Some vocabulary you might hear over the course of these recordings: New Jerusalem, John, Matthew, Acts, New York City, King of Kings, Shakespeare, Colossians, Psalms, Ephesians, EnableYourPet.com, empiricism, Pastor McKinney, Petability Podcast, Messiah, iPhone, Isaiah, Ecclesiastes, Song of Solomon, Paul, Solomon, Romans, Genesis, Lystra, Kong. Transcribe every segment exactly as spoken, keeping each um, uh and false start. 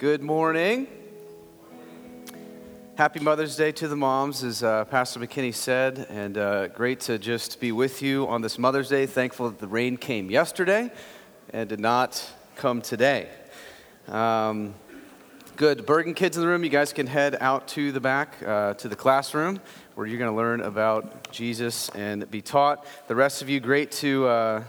Good morning. Happy Mother's Day to the moms, as uh, Pastor McKinney said, and uh, great to just be with you on this Mother's Day. Thankful that the rain came yesterday and did not come today. Um, good. Bergen kids in the room, you guys can head out to the back, uh, to the classroom, where you're going to learn about Jesus and be taught. The rest of you, great to... Uh,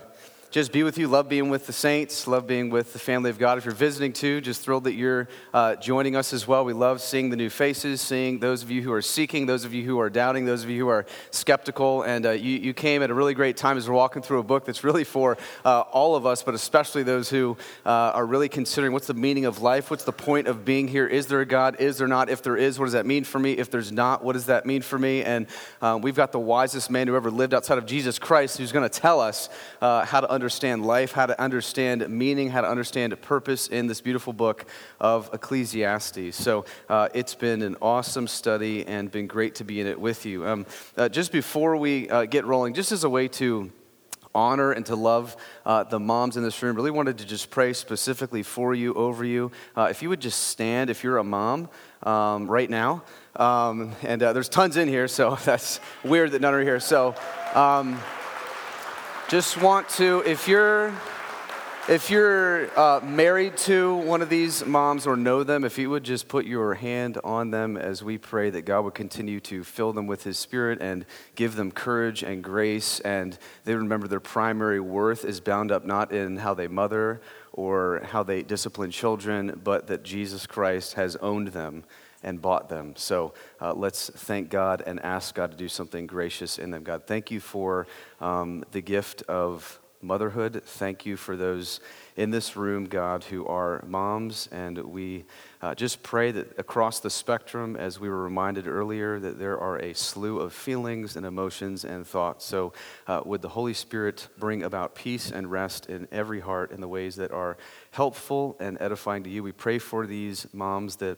Just be with you. Love being with the saints. Love being with the family of God. If you're visiting too, just thrilled that you're uh, joining us as well. We love seeing the new faces, seeing those of you who are seeking, those of you who are doubting, those of you who are skeptical. And uh, you, you came at a really great time as we're walking through a book that's really for uh, all of us, but especially those who uh, are really considering what's the meaning of life? What's the point of being here? Is there a God? Is there not? If there is, what does that mean for me? If there's not, what does that mean for me? And uh, we've got the wisest man who ever lived outside of Jesus Christ, who's going to tell us uh, how to understand. understand life, how to understand meaning, how to understand purpose in this beautiful book of Ecclesiastes. So uh, it's been an awesome study and been great to be in it with you. Um, uh, just before we uh, get rolling, just as a way to honor and to love uh, the moms in this room, really wanted to just pray specifically for you, over you. Uh, if you would just stand, if you're a mom um, right now, um, and uh, there's tons in here, so that's weird that none are here. So... Um, Just want to, if you're if you're uh, married to one of these moms or know them, if you would just put your hand on them as we pray that God would continue to fill them with His Spirit and give them courage and grace, and they remember their primary worth is bound up not in how they mother or how they discipline children, but that Jesus Christ has owned them and bought them. So uh, let's thank God and ask God to do something gracious in them. God, thank you for um, the gift of motherhood. Thank you for those in this room, God, who are moms. And we uh, just pray that across the spectrum, as we were reminded earlier, that there are a slew of feelings and emotions and thoughts. So uh, would the Holy Spirit bring about peace and rest in every heart in the ways that are helpful and edifying to you. We pray for these moms that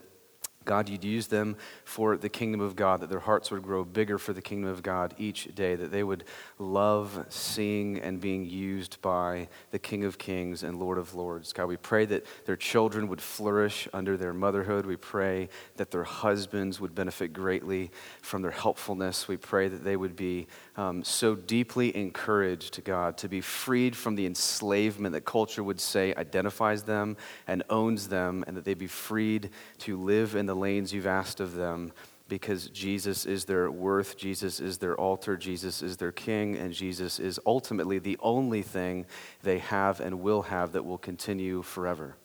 God, you'd use them for the kingdom of God, that their hearts would grow bigger for the kingdom of God each day, that they would love seeing and being used by the King of Kings and Lord of Lords. God, we pray that their children would flourish under their motherhood. We pray that their husbands would benefit greatly from their helpfulness. We pray that they would be um, so deeply encouraged, God, to be freed from the enslavement that culture would say identifies them and owns them, and that they be freed to live in the the lanes you've asked of them, because Jesus is their worth, Jesus is their altar, Jesus is their king, and Jesus is ultimately the only thing they have and will have that will continue forever.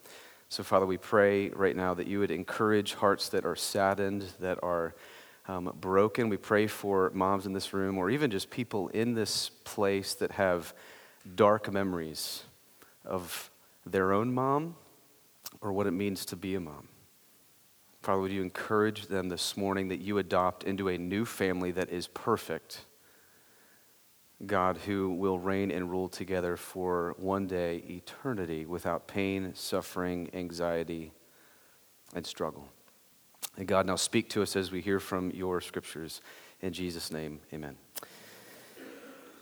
So, Father, we pray right now that you would encourage hearts that are saddened, that are um, broken. We pray for moms in this room, or even just people in this place that have dark memories of their own mom or what it means to be a mom. Father, would you encourage them this morning that you adopt into a new family that is perfect, God, who will reign and rule together for one day, eternity, without pain, suffering, anxiety, and struggle. And God, now speak to us as we hear from your scriptures. In Jesus' name, amen.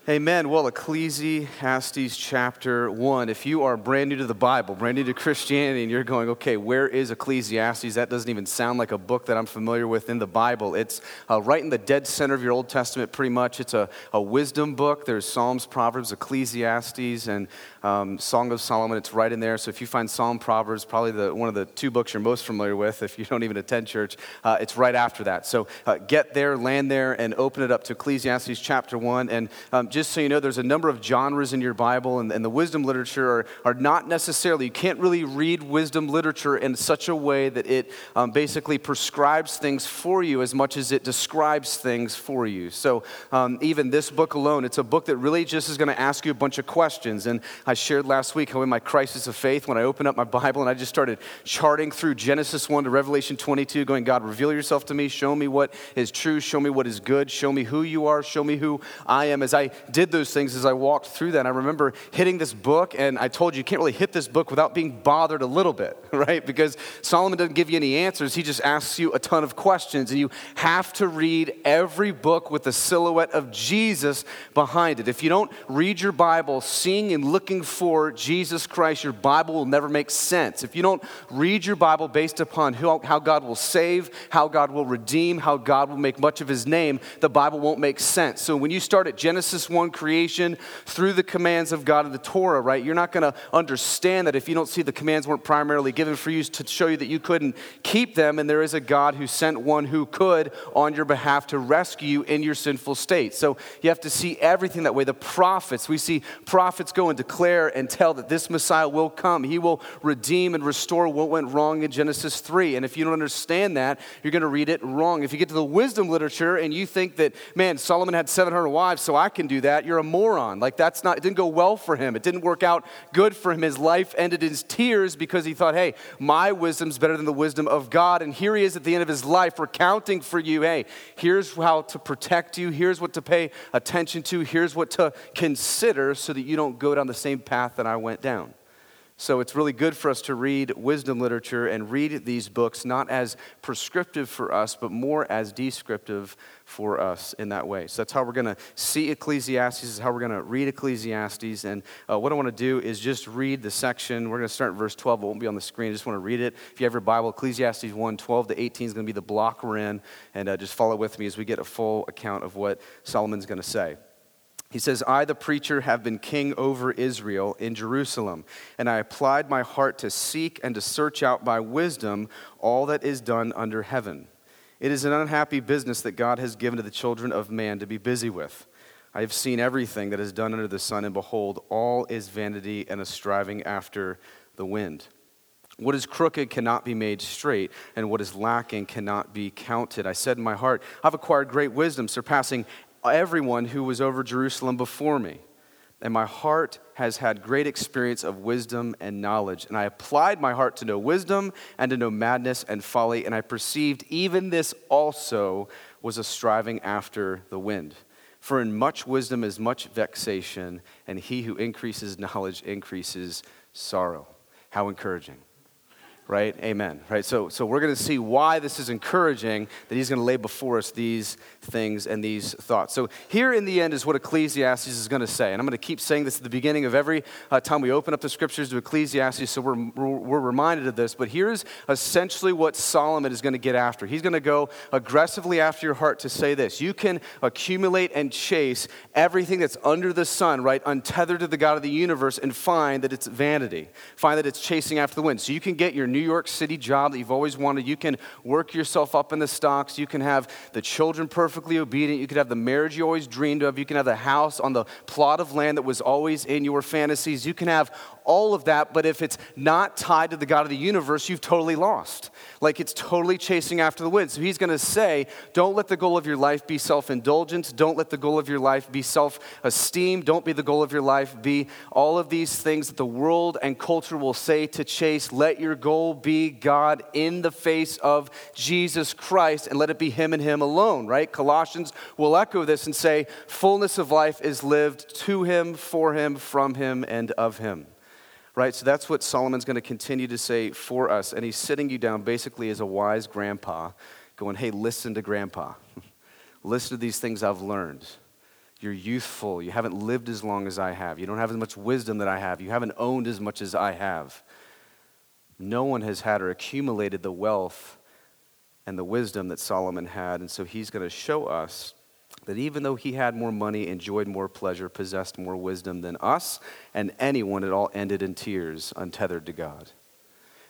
Amen. Well, Ecclesiastes chapter one. If you are brand new to the Bible, brand new to Christianity, and you're going, okay, where is Ecclesiastes? That doesn't even sound like a book that I'm familiar with in the Bible. It's uh, right in the dead center of your Old Testament, pretty much. It's a, a wisdom book. There's Psalms, Proverbs, Ecclesiastes, and um, Song of Solomon. It's right in there. So if you find Psalm, Proverbs, probably the one of the two books you're most familiar with, if you don't even attend church, uh, it's right after that. So uh, get there, land there, and open it up to Ecclesiastes chapter one. And um, just so you know, there's a number of genres in your Bible, and, and the wisdom literature are, are not necessarily, you can't really read wisdom literature in such a way that it um, basically prescribes things for you as much as it describes things for you. So um, even this book alone, it's a book that really just is going to ask you a bunch of questions. And I shared last week how in my crisis of faith, when I opened up my Bible and I just started charting through Genesis one to Revelation twenty-two, going, God, reveal yourself to me, show me what is true, show me what is good, show me who you are, show me who I am, as I did those things as I walked through that. And I remember hitting this book, and I told you, you can't really hit this book without being bothered a little bit, right? Because Solomon doesn't give you any answers. He just asks you a ton of questions, and you have to read every book with the silhouette of Jesus behind it. If you don't read your Bible seeing and looking for Jesus Christ, your Bible will never make sense. If you don't read your Bible based upon who, how God will save, how God will redeem, how God will make much of his name, the Bible won't make sense. So when you start at Genesis one, creation, through the commands of God in the Torah, right, you're not going to understand that if you don't see the commands weren't primarily given for you to show you that you couldn't keep them, and there is a God who sent one who could on your behalf to rescue you in your sinful state. So you have to see everything that way. The prophets, we see prophets go and declare and tell that this Messiah will come. He will redeem and restore what went wrong in Genesis three. And if you don't understand that, you're going to read it wrong. If you get to the wisdom literature and you think that, man, Solomon had seven hundred wives, so I can do that, you're a moron. Like, that's not, it didn't go well for him. It didn't work out good for him. His life ended in tears because he thought, hey, my wisdom's better than the wisdom of God. And here he is at the end of his life recounting for you, hey, here's how to protect you. Here's what to pay attention to. Here's what to consider so that you don't go down the same path that I went down. So it's really good for us to read wisdom literature and read these books not as prescriptive for us, but more as descriptive for us in that way. So that's how we're going to see Ecclesiastes, is how we're going to read Ecclesiastes. And uh, what I want to do is just read the section. We're going to start in verse twelve. It won't be on the screen. I just want to read it. If you have your Bible, Ecclesiastes one, twelve to eighteen is going to be the block we're in. And uh, just follow with me as we get a full account of what Solomon's going to say. He says, I, the preacher, have been king over Israel in Jerusalem, and I applied my heart to seek and to search out by wisdom all that is done under heaven. It is an unhappy business that God has given to the children of man to be busy with. I have seen everything that is done under the sun, and behold, all is vanity and a striving after the wind. What is crooked cannot be made straight, and what is lacking cannot be counted. I said in my heart, I've acquired great wisdom, surpassing everyone who was over Jerusalem before me. And my heart has had great experience of wisdom and knowledge. And I applied my heart to know wisdom and to know madness and folly. And I perceived even this also was a striving after the wind. For in much wisdom is much vexation, and he who increases knowledge increases sorrow. How encouraging. Right? Amen. Right? So so we're going to see why this is encouraging, that he's going to lay before us these things and these thoughts. So here in the end is what Ecclesiastes is going to say. And I'm going to keep saying this at the beginning of every uh, time we open up the scriptures to Ecclesiastes, so we're, we're we're reminded of this. But here's essentially what Solomon is going to get after. He's going to go aggressively after your heart to say this. You can accumulate and chase everything that's under the sun, right, untethered to the God of the universe, and find that it's vanity. Find that it's chasing after the wind. So you can get your new New York City job that you've always wanted. You can work yourself up in the stocks. You can have the children perfectly obedient. You can have the marriage you always dreamed of. You can have the house on the plot of land that was always in your fantasies. You can have all of that, but if it's not tied to the God of the universe, you've totally lost. Like, it's totally chasing after the wind. So he's going to say, don't let the goal of your life be self-indulgence. Don't let the goal of your life be self-esteem. Don't be the goal of your life be all of these things that the world and culture will say to chase. Let your goal be God in the face of Jesus Christ, and let it be him and him alone, right? Colossians will echo this and say, fullness of life is lived to him, for him, from him, and of him, right? So that's what Solomon's going to continue to say for us, and he's sitting you down basically as a wise grandpa going, hey, listen to grandpa. Listen to these things I've learned. You're youthful. You haven't lived as long as I have. You don't have as much wisdom that I have. You haven't owned as much as I have. No one has had or accumulated the wealth and the wisdom that Solomon had. And so he's going to show us that even though he had more money, enjoyed more pleasure, possessed more wisdom than us and anyone, it all ended in tears, untethered to God.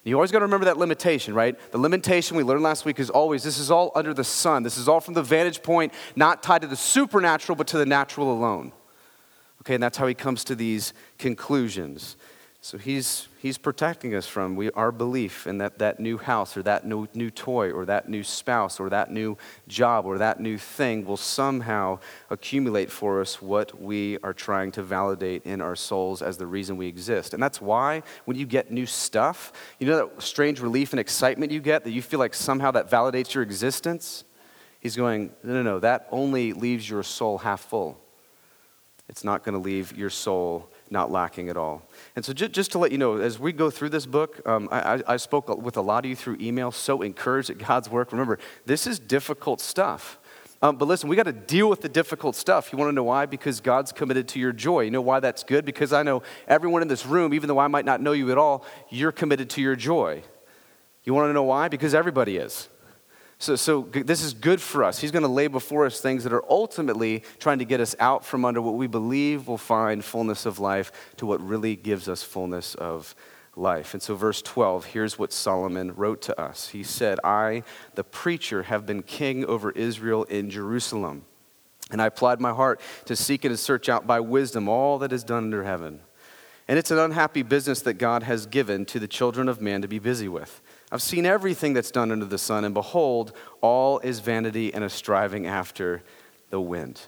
You always got to remember that limitation, right? The limitation we learned last week is always, this is all under the sun. This is all from the vantage point, not tied to the supernatural, but to the natural alone. Okay, and that's how he comes to these conclusions. So he's he's protecting us from we our belief in that, that new house or that new, new toy or that new spouse or that new job or that new thing will somehow accumulate for us what we are trying to validate in our souls as the reason we exist. And that's why when you get new stuff, you know that strange relief and excitement you get, that you feel like somehow that validates your existence? He's going, no, no, no, that only leaves your soul half full. It's not going to leave your soul not lacking at all. And so just, just to let you know, as we go through this book, um, I, I spoke with a lot of you through email, so encouraged at God's work. Remember, this is difficult stuff. Um, but listen, we got to deal with the difficult stuff. You want to know why? Because God's committed to your joy. You know why that's good? Because I know everyone in this room, even though I might not know you at all, you're committed to your joy. You want to know why? Because everybody is. So so this is good for us. He's going to lay before us things that are ultimately trying to get us out from under what we believe will find fullness of life to what really gives us fullness of life. And so verse twelve, here's what Solomon wrote to us. He said, I, the preacher, have been king over Israel in Jerusalem, and I applied my heart to seek and to search out by wisdom all that is done under heaven. And it's an unhappy business that God has given to the children of man to be busy with. I've seen everything that's done under the sun, and behold, all is vanity and a striving after the wind.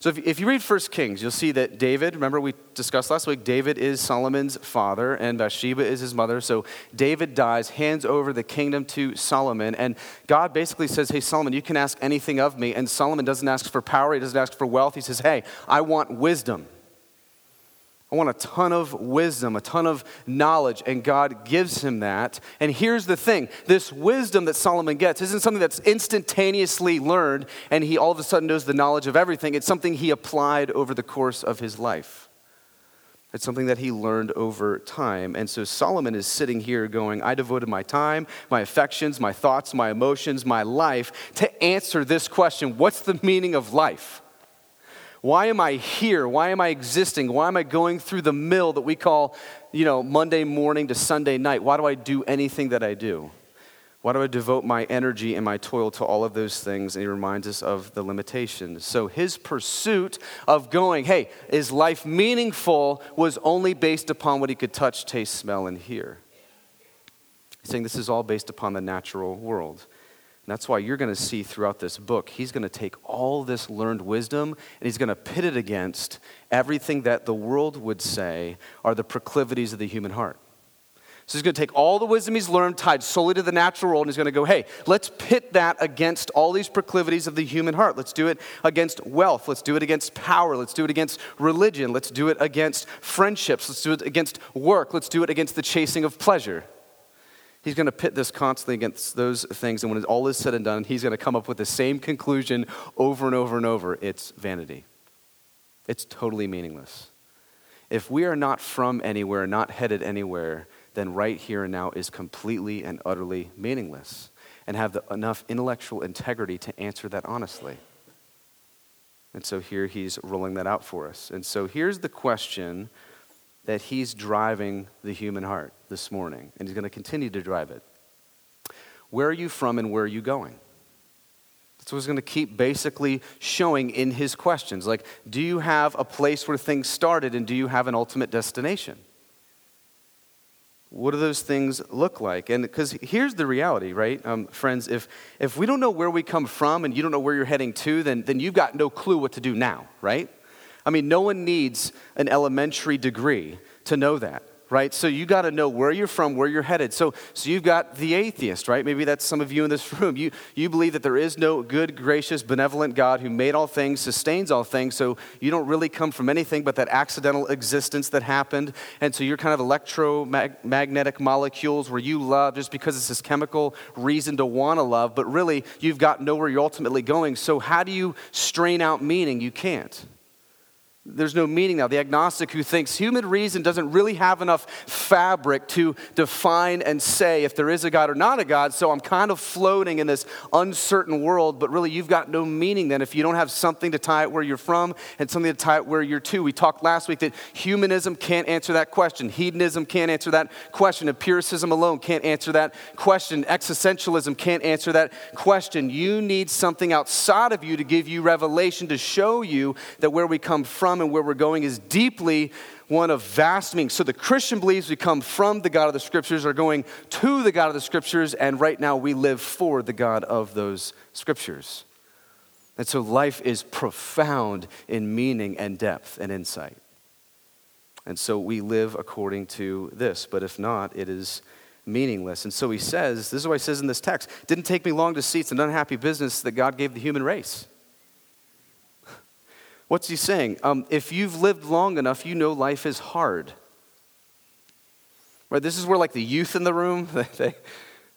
So if, if you read First Kings, you'll see that David, remember we discussed last week, David is Solomon's father, and Bathsheba is his mother. So David dies, hands over the kingdom to Solomon, and God basically says, hey, Solomon, you can ask anything of me. And Solomon doesn't ask for power, he doesn't ask for wealth. He says, hey, I want wisdom. I want a ton of wisdom, a ton of knowledge, and God gives him that. And here's the thing. This wisdom that Solomon gets isn't something that's instantaneously learned and he all of a sudden knows the knowledge of everything. It's something he applied over the course of his life. It's something that he learned over time. And so Solomon is sitting here going, I devoted my time, my affections, my thoughts, my emotions, my life to answer this question. What's the meaning of life? Why am I here? Why am I existing? Why am I going through the mill that we call, you know, Monday morning to Sunday night? Why do I do anything that I do? Why do I devote my energy and my toil to all of those things? And he reminds us of the limitations. So his pursuit of going, hey, is life meaningful, was only based upon what he could touch, taste, smell, and hear. He's saying this is all based upon the natural world. That's why you're going to see throughout this book, he's going to take all this learned wisdom and he's going to pit it against everything that the world would say are the proclivities of the human heart. So he's going to take all the wisdom he's learned tied solely to the natural world and he's going to go, hey, let's pit that against all these proclivities of the human heart. Let's do it against wealth. Let's do it against power. Let's do it against religion. Let's do it against friendships. Let's do it against work. Let's do it against the chasing of pleasure. He's going to pit this constantly against those things, and when all is said and done, he's going to come up with the same conclusion over and over and over. It's vanity. It's totally meaningless. If we are not from anywhere, not headed anywhere, then right here and now is completely and utterly meaningless, and have the, enough intellectual integrity to answer that honestly. And so here he's rolling that out for us. And so here's the question that he's driving the human heart this morning, and he's going to continue to drive it. Where are you from and where are you going? That's what he's going to keep basically showing in his questions. Like, do you have a place where things started, and do you have an ultimate destination? What do those things look like? And because here's the reality, right, um, friends? If if we don't know where we come from and you don't know where you're heading to, then then you've got no clue what to do now, right? I mean, no one needs an elementary degree to know that, right? So you got to know where you're from, where you're headed. So so you've got the atheist, right? Maybe that's some of you in this room. You you believe that there is no good, gracious, benevolent God who made all things, sustains all things, so you don't really come from anything but that accidental existence that happened. And so you're kind of electromagnetic molecules where you love just because it's this chemical reason to want to love, but really you've got nowhere you're ultimately going. So how do you strain out meaning? You can't. There's no meaning now. The agnostic who thinks human reason doesn't really have enough fabric to define and say if there is a God or not a God, so I'm kind of floating in this uncertain world, but really you've got no meaning then if you don't have something to tie it where you're from and something to tie it where you're to. We talked last week that humanism can't answer that question. Hedonism can't answer that question. Empiricism alone can't answer that question. Existentialism can't answer that question. You need something outside of you to give you revelation, to show you that where we come from and where we're going is deeply one of vast meaning. So the Christian believes we come from the God of the Scriptures, are going to the God of the Scriptures, and right now we live for the God of those Scriptures. And so life is profound in meaning and depth and insight. And so we live according to this, but if not, it is meaningless. And so he says, this is why he says in this text, didn't take me long to see it's an unhappy business that God gave the human race. What's he saying? Um, if you've lived long enough, you know life is hard. Right? This is where like the youth in the room, they,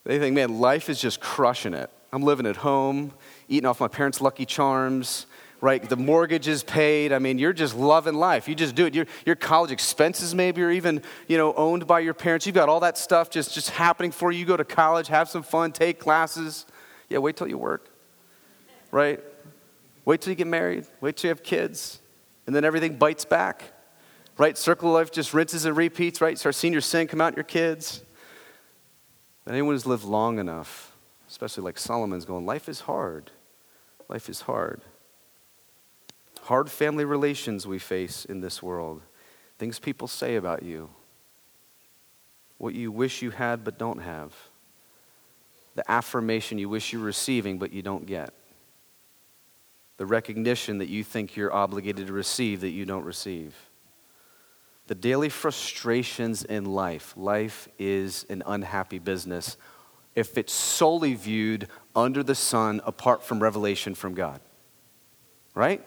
they think, man, life is just crushing it. I'm living at home, eating off my parents' Lucky Charms, right? The mortgage is paid. I mean, you're just loving life. You just do it. Your, your college expenses maybe are even, you know, owned by your parents. You've got all that stuff just, just happening for you. You go to college, have some fun, take classes. Yeah, wait till you work, right? Wait till you get married. Wait till you have kids. And then everything bites back, right? Circle of life just rinses and repeats, right? Start seeing your sin come out in your kids. But anyone who's lived long enough, especially like Solomon's going, life is hard. Life is hard. Hard family relations we face in this world. Things people say about you. What you wish you had but don't have. The affirmation you wish you were receiving but you don't get. The recognition that you think you're obligated to receive that you don't receive. The daily frustrations in life. Life is an unhappy business if it's solely viewed under the sun, apart from revelation from God, right?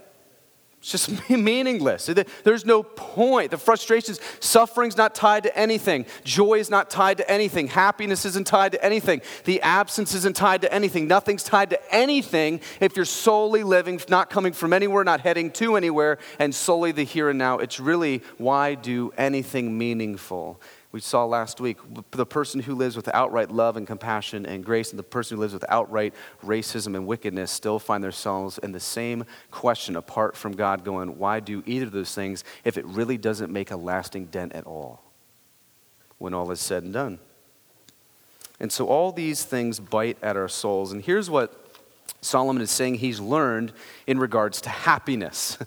It's just meaningless. There's no point. The frustrations, suffering's not tied to anything. Joy is not tied to anything. Happiness isn't tied to anything. The absence isn't tied to anything. Nothing's tied to anything if you're solely living, not coming from anywhere, not heading to anywhere, and solely the here and now. It's really, why do anything meaningful? We saw last week, the person who lives with outright love and compassion and grace and the person who lives with outright racism and wickedness still find themselves in the same question apart from God going, why do either of those things if it really doesn't make a lasting dent at all when all is said and done? And so all these things bite at our souls. And here's what Solomon is saying he's learned in regards to happiness.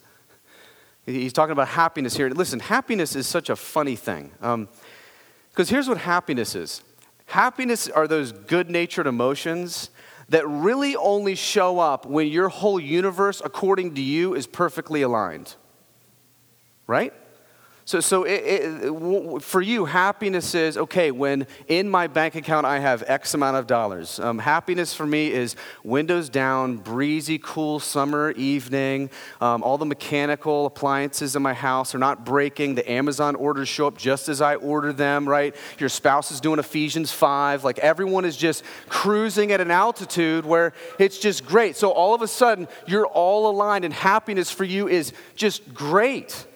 He's talking about happiness here. And listen, happiness is such a funny thing. Um, Because here's what happiness is. Happiness are those good-natured emotions that really only show up when your whole universe, according to you, is perfectly aligned. Right? So so it, it, for you, happiness is, okay, when in my bank account I have X amount of dollars. Um, happiness for me is windows down, breezy, cool summer evening. Um, all the mechanical appliances in my house are not breaking. The Amazon orders show up just as I order them, right? Your spouse is doing Ephesians five. Like everyone is just cruising at an altitude where it's just great. So all of a sudden, you're all aligned and happiness for you is just great.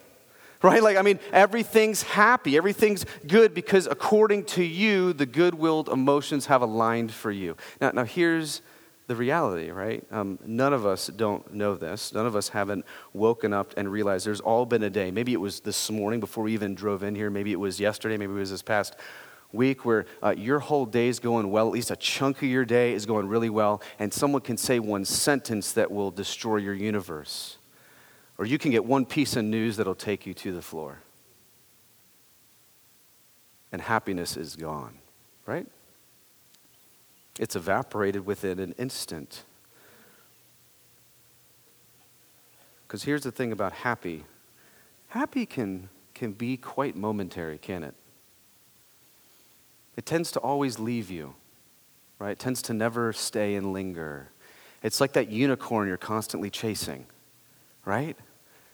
Right? Like, I mean, everything's happy. Everything's good because according to you, the good-willed emotions have aligned for you. Now, now here's the reality, right? Um, none of us don't know this. None of us haven't woken up and realized there's all been a day. Maybe it was this morning before we even drove in here. Maybe it was yesterday. Maybe it was this past week where uh, your whole day is going well. At least a chunk of your day is going really well. And someone can say one sentence that will destroy your universe. Or you can get one piece of news that'll take you to the floor. And happiness is gone, right? It's evaporated within an instant. Because here's the thing about happy. Happy can, can be quite momentary, can it? It tends to always leave you, right? It tends to never stay and linger. It's like that unicorn you're constantly chasing, right?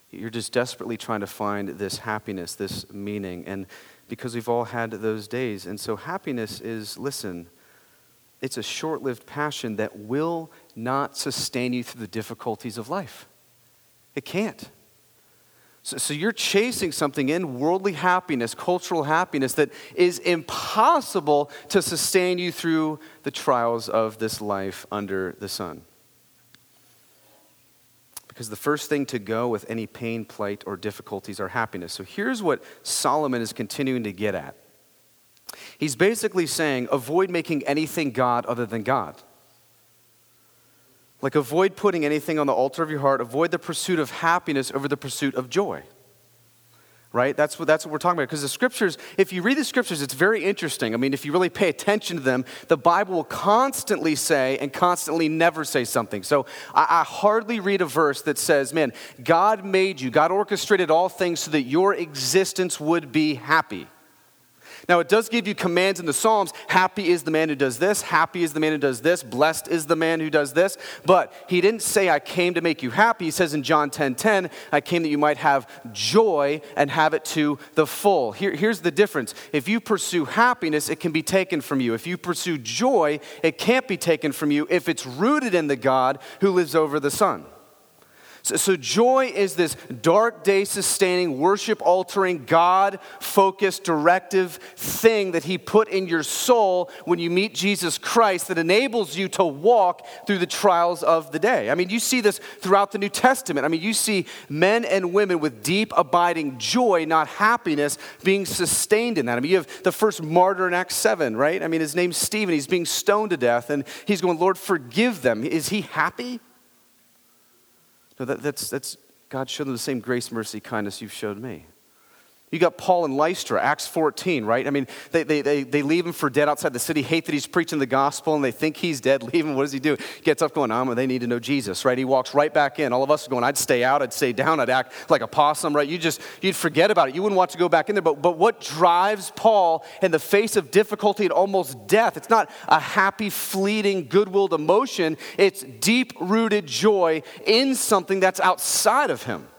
You're just desperately trying to find this happiness, this meaning, and because we've all had those days. And so happiness is, listen, it's a short-lived passion that will not sustain you through the difficulties of life. It can't. So, so you're chasing something in worldly happiness, cultural happiness, that is impossible to sustain you through the trials of this life under the sun. Because the first thing to go with any pain, plight, or difficulties are happiness. So here's what Solomon is continuing to get at. He's basically saying, avoid making anything God other than God. Like, avoid putting anything on the altar of your heart. Avoid the pursuit of happiness over the pursuit of joy. Right? That's what, that's what we're talking about. Because the scriptures, if you read the scriptures, it's very interesting. I mean, if you really pay attention to them, the Bible will constantly say and constantly never say something. So I, I hardly read a verse that says, man, God made you, God orchestrated all things so that your existence would be happy. Now, it does give you commands in the Psalms. Happy is the man who does this. Happy is the man who does this. Blessed is the man who does this. But he didn't say, I came to make you happy. He says in John ten ten, I came that you might have joy and have it to the full. Here, here's the difference. If you pursue happiness, it can be taken from you. If you pursue joy, it can't be taken from you if it's rooted in the God who lives over the sun. So joy is this dark day sustaining, worship altering, God-focused, directive thing that he put in your soul when you meet Jesus Christ that enables you to walk through the trials of the day. I mean, you see this throughout the New Testament. I mean, you see men and women with deep abiding joy, not happiness, being sustained in that. I mean, you have the first martyr in Acts seven, right? I mean, his name's Stephen. He's being stoned to death, and he's going, Lord, forgive them. Is he happy? No, that, that's, that's God showed them the same grace, mercy, kindness you've showed me. You got Paul in Lystra, Acts fourteen, right? I mean, they, they they they leave him for dead outside the city, hate that he's preaching the gospel, and they think he's dead, leave him. What does he do? He gets up going, I'm, they need to know Jesus, right? He walks right back in. All of us are going, I'd stay out, I'd stay down, I'd act like a possum, right? You just, you'd forget about it. You wouldn't want to go back in there. But, but what drives Paul in the face of difficulty and almost death? It's not a happy, fleeting, good-willed emotion. It's deep-rooted joy in something that's outside of him.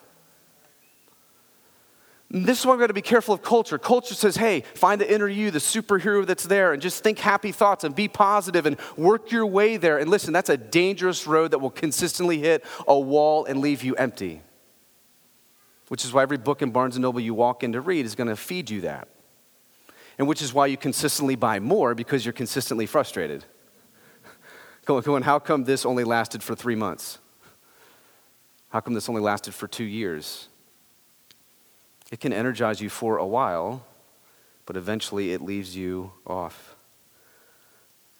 This is why we've got to be careful of culture. Culture says, hey, find the inner you, the superhero that's there, and just think happy thoughts and be positive and work your way there. And listen, that's a dangerous road that will consistently hit a wall and leave you empty, which is why every book in Barnes and Noble you walk in to read is going to feed you that, and which is why you consistently buy more because you're consistently frustrated. Go on, how come this only lasted for three months? How come this only lasted for two years? It can energize you for a while, but eventually it leaves you off.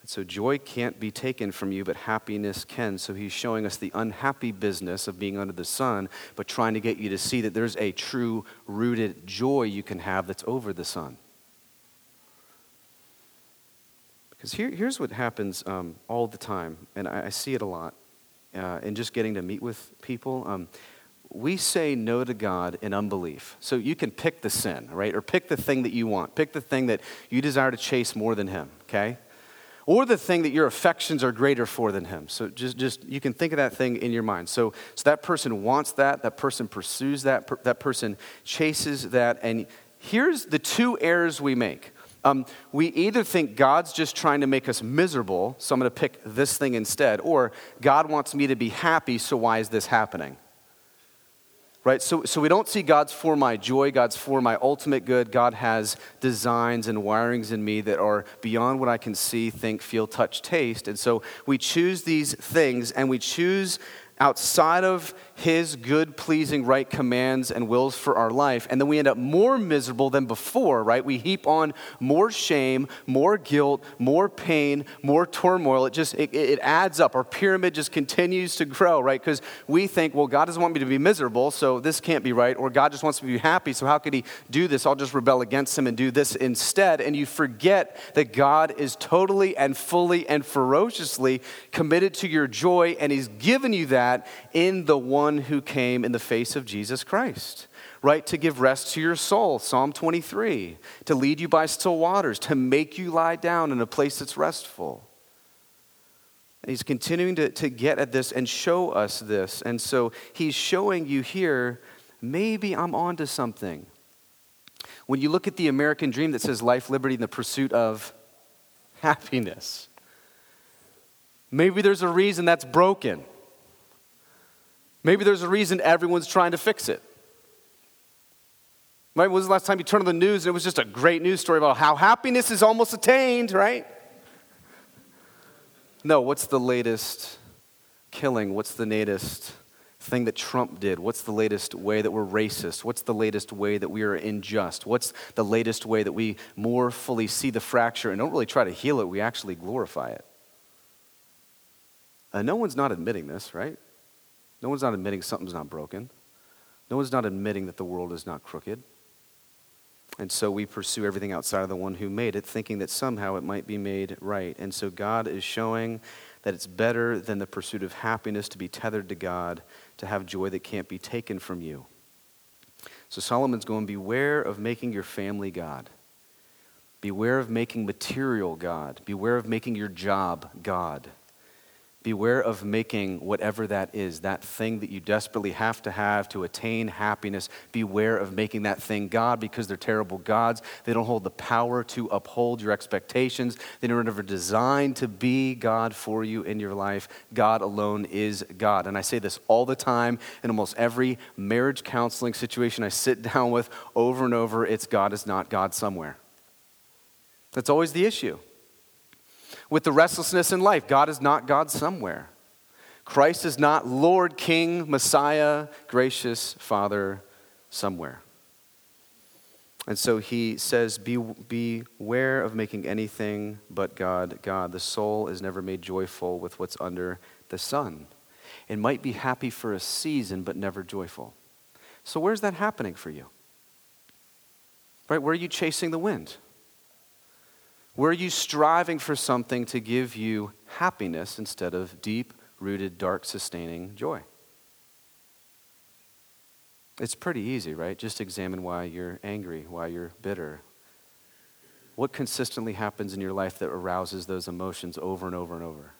And so joy can't be taken from you, but happiness can. So he's showing us the unhappy business of being under the sun, but trying to get you to see that there's a true rooted joy you can have that's over the sun. Because here, here's what happens um, all the time, and I, I see it a lot, uh, in just getting to meet with people. Um, We say no to God in unbelief. So you can pick the sin, right? Or pick the thing that you want. Pick the thing that you desire to chase more than him, okay? Or the thing that your affections are greater for than him. So just, just you can think of that thing in your mind. So, so that person wants that. That person pursues that. Per, that person chases that. And here's the two errors we make. Um, we either think God's just trying to make us miserable, so I'm going to pick this thing instead. Or God wants me to be happy, so why is this happening? Right, so so we don't see God's for my joy, God's for my ultimate good. God has designs and wirings in me that are beyond what I can see, think, feel, touch, taste. And so we choose these things, and we choose outside of his good, pleasing, right commands and wills for our life. And then we end up more miserable than before, right? We heap on more shame, more guilt, more pain, more turmoil. It just, it, it adds up. Our pyramid just continues to grow, right? Because we think, well, God doesn't want me to be miserable, so this can't be right. Or God just wants me to be happy, so how could he do this? I'll just rebel against him and do this instead. And you forget that God is totally and fully and ferociously committed to your joy, and he's given you that in the one who came in the face of Jesus Christ, right? To give rest to your soul, Psalm twenty-three, to lead you by still waters, to make you lie down in a place that's restful. And he's continuing to, to get at this and show us this. And so he's showing you here, maybe I'm onto something. When you look at the American dream that says life, liberty, and the pursuit of happiness, maybe there's a reason that's broken. Maybe there's a reason everyone's trying to fix it. Right? When was the last time you turned on the news and it was just a great news story about how happiness is almost attained, right? No, what's the latest killing? What's the latest thing that Trump did? What's the latest way that we're racist? What's the latest way that we are unjust? What's the latest way that we more fully see the fracture and don't really try to heal it, we actually glorify it? And no one's not admitting this, right? No one's not admitting something's not broken. No one's not admitting that the world is not crooked. And so we pursue everything outside of the one who made it, thinking that somehow it might be made right. And so God is showing that it's better than the pursuit of happiness to be tethered to God, to have joy that can't be taken from you. So Solomon's going, beware of making your family God. Beware of making material God. Beware of making your job God. Beware of making whatever that is, that thing that you desperately have to have to attain happiness. Beware of making that thing God, because they're terrible gods. They don't hold the power to uphold your expectations. They were never designed to be God for you in your life. God alone is God. And I say this all the time in almost every marriage counseling situation I sit down with over and over. It's God is not God somewhere. That's always the issue. With the restlessness in life, God is not God somewhere. Christ is not Lord, King, Messiah, gracious Father somewhere. And so he says, Be, beware of making anything but God, God. The soul is never made joyful with what's under the sun. It might be happy for a season, but never joyful. So where's that happening for you? Right? Where are you chasing the wind? Where are you striving for something to give you happiness instead of deep-rooted, dark-sustaining joy? It's pretty easy, right? Just examine why you're angry, why you're bitter. What consistently happens in your life that arouses those emotions over and over and over?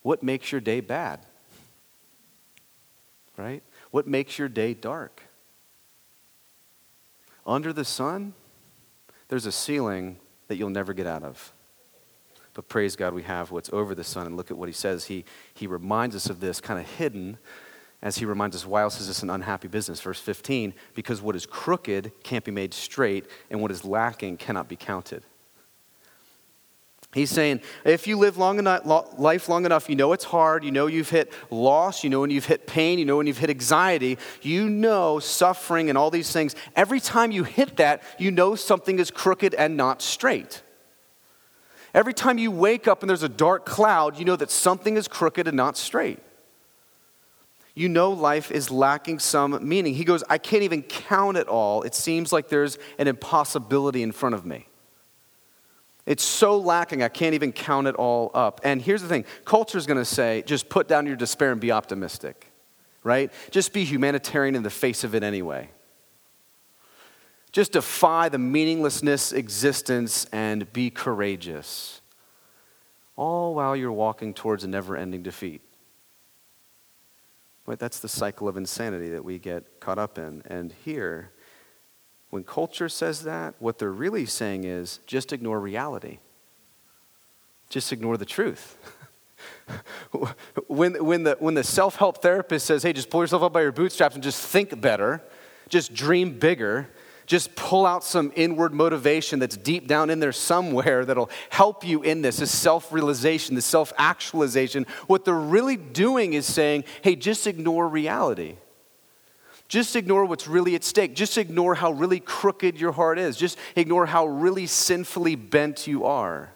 What makes your day bad? Right? What makes your day dark? Under the sun, there's a ceiling that you'll never get out of. But praise God, we have what's over the sun, and look at what he says. He he reminds us of this kind of hidden, as he reminds us, why else is this an unhappy business? Verse fifteen, because what is crooked can't be made straight, and what is lacking cannot be counted. He's saying, if you live long enough, life long enough, you know it's hard, you know you've hit loss, you know when you've hit pain, you know when you've hit anxiety, you know suffering and all these things. Every time you hit that, you know something is crooked and not straight. Every time you wake up and there's a dark cloud, you know that something is crooked and not straight. You know life is lacking some meaning. He goes, I can't even count it all. It seems like there's an impossibility in front of me. It's so lacking, I can't even count it all up. And here's the thing. Culture's going to say, just put down your despair and be optimistic, right? Just be humanitarian in the face of it anyway. Just defy the meaninglessness existence and be courageous. All while you're walking towards a never-ending defeat. Right? That's the cycle of insanity that we get caught up in. And here, when culture says that, what they're really saying is just ignore reality. Just ignore the truth. when, when, the, when the self-help therapist says, hey, just pull yourself up by your bootstraps and just think better, just dream bigger, just pull out some inward motivation that's deep down in there somewhere that'll help you in this, this self-realization, this self-actualization, what they're really doing is saying, hey, just ignore reality. Just ignore what's really at stake. Just ignore how really crooked your heart is. Just ignore how really sinfully bent you are.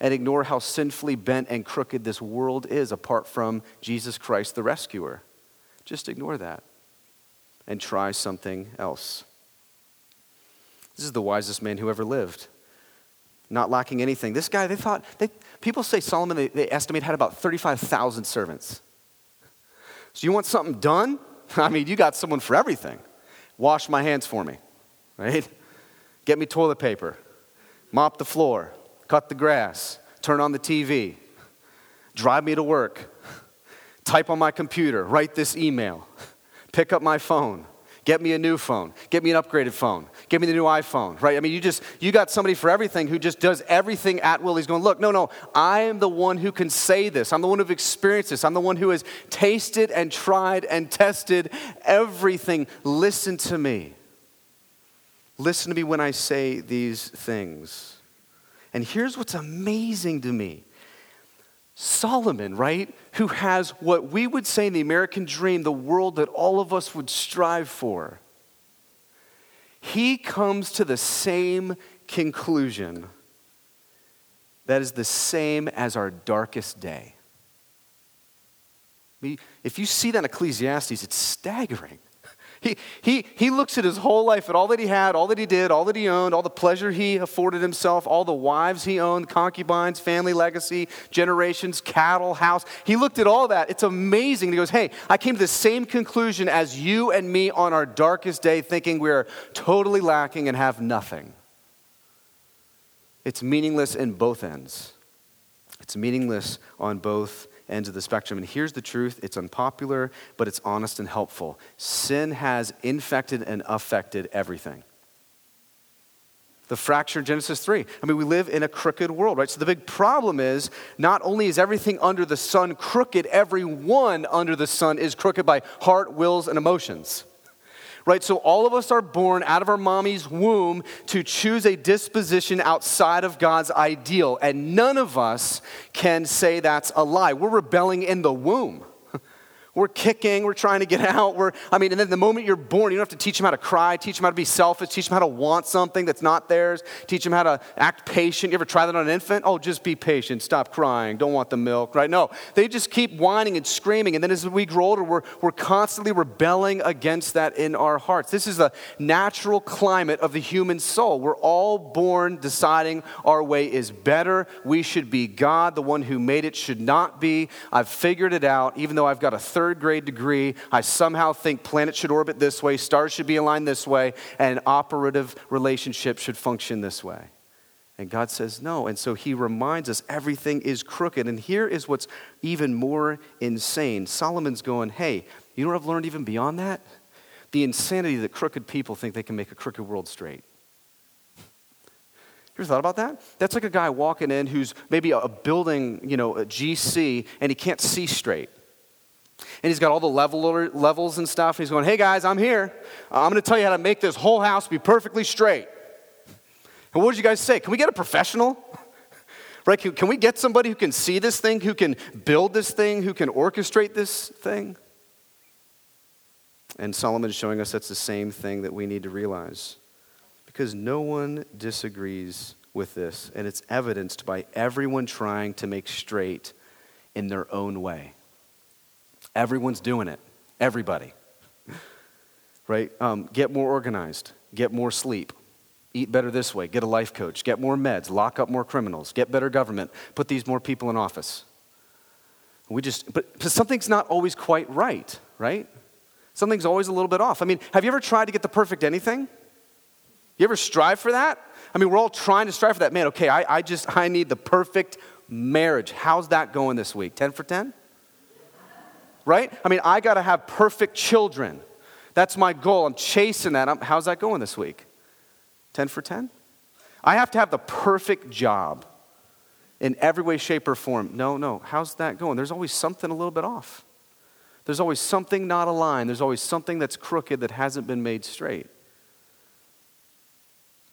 And ignore how sinfully bent and crooked this world is apart from Jesus Christ, the rescuer. Just ignore that and try something else. This is the wisest man who ever lived, not lacking anything. This guy, they thought, they, people say Solomon, they, they estimate, had about thirty-five thousand servants. So you want something done? I mean, you got someone for everything. Wash my hands for me, right? Get me toilet paper. Mop the floor. Cut the grass. Turn on the T V. Drive me to work. Type on my computer. Write this email. Pick up my phone. Get me a new phone. Get me an upgraded phone. Get me the new iPhone, right? I mean, you just, you got somebody for everything who just does everything at will. He's going, look, no, no, I am the one who can say this. I'm the one who've experienced this. I'm the one who has tasted and tried and tested everything. Listen to me. Listen to me when I say these things. And here's what's amazing to me. Solomon, right, who has what we would say in the American dream, the world that all of us would strive for, he comes to the same conclusion that is the same as our darkest day. If you see that in Ecclesiastes, it's staggering. He, he, he looks at his whole life, at all that he had, all that he did, all that he owned, all the pleasure he afforded himself, all the wives he owned, concubines, family, legacy, generations, cattle, house. He looked at all that. It's amazing. He goes, hey, I came to the same conclusion as you and me on our darkest day, thinking we are totally lacking and have nothing. It's meaningless in both ends. It's meaningless on both ends of the spectrum. And here's the truth. It's unpopular, but it's honest and helpful. Sin has infected and affected everything. The fracture in Genesis three. I mean, we live in a crooked world, right? So the big problem is not only is everything under the sun crooked, everyone under the sun is crooked by heart, wills, and emotions, right? So all of us are born out of our mommy's womb to choose a disposition outside of God's ideal, and none of us can say that's a lie. We're rebelling in the womb. We're kicking, we're trying to get out, we're, I mean, and then the moment you're born, you don't have to teach them how to cry, teach them how to be selfish, teach them how to want something that's not theirs, teach them how to act patient. You ever try that on an infant? Oh, just be patient, stop crying, don't want the milk, right? No, they just keep whining and screaming, and then as we grow older, we're, we're constantly rebelling against that in our hearts. This is the natural climate of the human soul. We're all born deciding our way is better, we should be God, the one who made it should not be. I've figured it out, even though I've got a third Third grade degree, I somehow think planets should orbit this way, stars should be aligned this way, and an operative relationship should function this way. And God says no, and so he reminds us everything is crooked. And here is what's even more insane. Solomon's going, hey, you know what I've learned even beyond that? The insanity that crooked people think they can make a crooked world straight. You ever thought about that? That's like a guy walking in who's maybe a building, you know, a G C, and he can't see straight. And he's got all the level levels and stuff. And he's going, hey, guys, I'm here. I'm going to tell you how to make this whole house be perfectly straight. And what did you guys say? Can we get a professional? Right? Can, can we get somebody who can see this thing, who can build this thing, who can orchestrate this thing? And Solomon's showing us that's the same thing that we need to realize. Because no one disagrees with this. And it's evidenced by everyone trying to make straight in their own way. Everyone's doing it. Everybody. Right? Um, get more organized. Get more sleep. Eat better this way. Get a life coach. Get more meds. Lock up more criminals. Get better government. Put these more people in office. We just, but, but something's not always quite right, right? Something's always a little bit off. I mean, have you ever tried to get the perfect anything? You ever strive for that? I mean, we're all trying to strive for that. Man, okay, I, I just, I need the perfect marriage. How's that going this week? ten for ten? Right? I mean, I got to have perfect children. That's my goal. I'm chasing that. I'm, how's that going this week? ten for ten? I have to have the perfect job in every way, shape, or form. No, no. How's that going? There's always something a little bit off. There's always something not aligned. There's always something that's crooked that hasn't been made straight.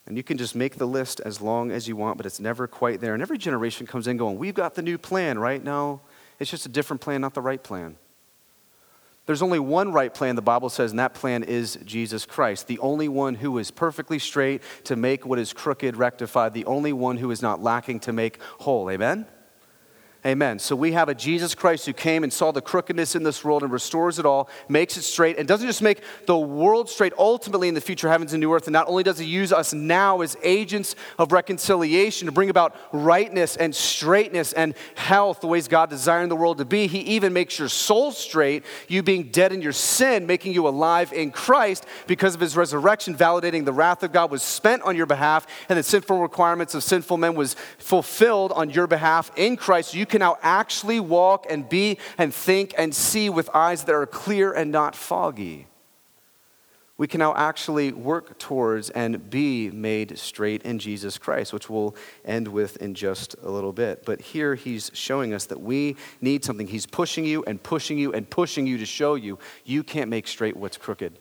And you can just make the list as long as you want, but it's never quite there. And every generation comes in going, we've got the new plan, right? No, it's just a different plan, not the right plan. There's only one right plan, the Bible says, and that plan is Jesus Christ, the only one who is perfectly straight to make what is crooked rectified, the only one who is not lacking to make whole. Amen? Amen. So we have a Jesus Christ who came and saw the crookedness in this world and restores it all, makes it straight, and doesn't just make the world straight, ultimately in the future heavens and new earth, and not only does he use us now as agents of reconciliation to bring about rightness and straightness and health, the ways God designed the world to be, he even makes your soul straight, you being dead in your sin, making you alive in Christ because of his resurrection, validating the wrath of God was spent on your behalf, and the sinful requirements of sinful men was fulfilled on your behalf in Christ. You can now actually walk and be and think and see with eyes that are clear and not foggy. We can now actually work towards and be made straight in Jesus Christ, which we'll end with in just a little bit. But here he's showing us that we need something. He's pushing you and pushing you and pushing you to show you, you can't make straight what's crooked.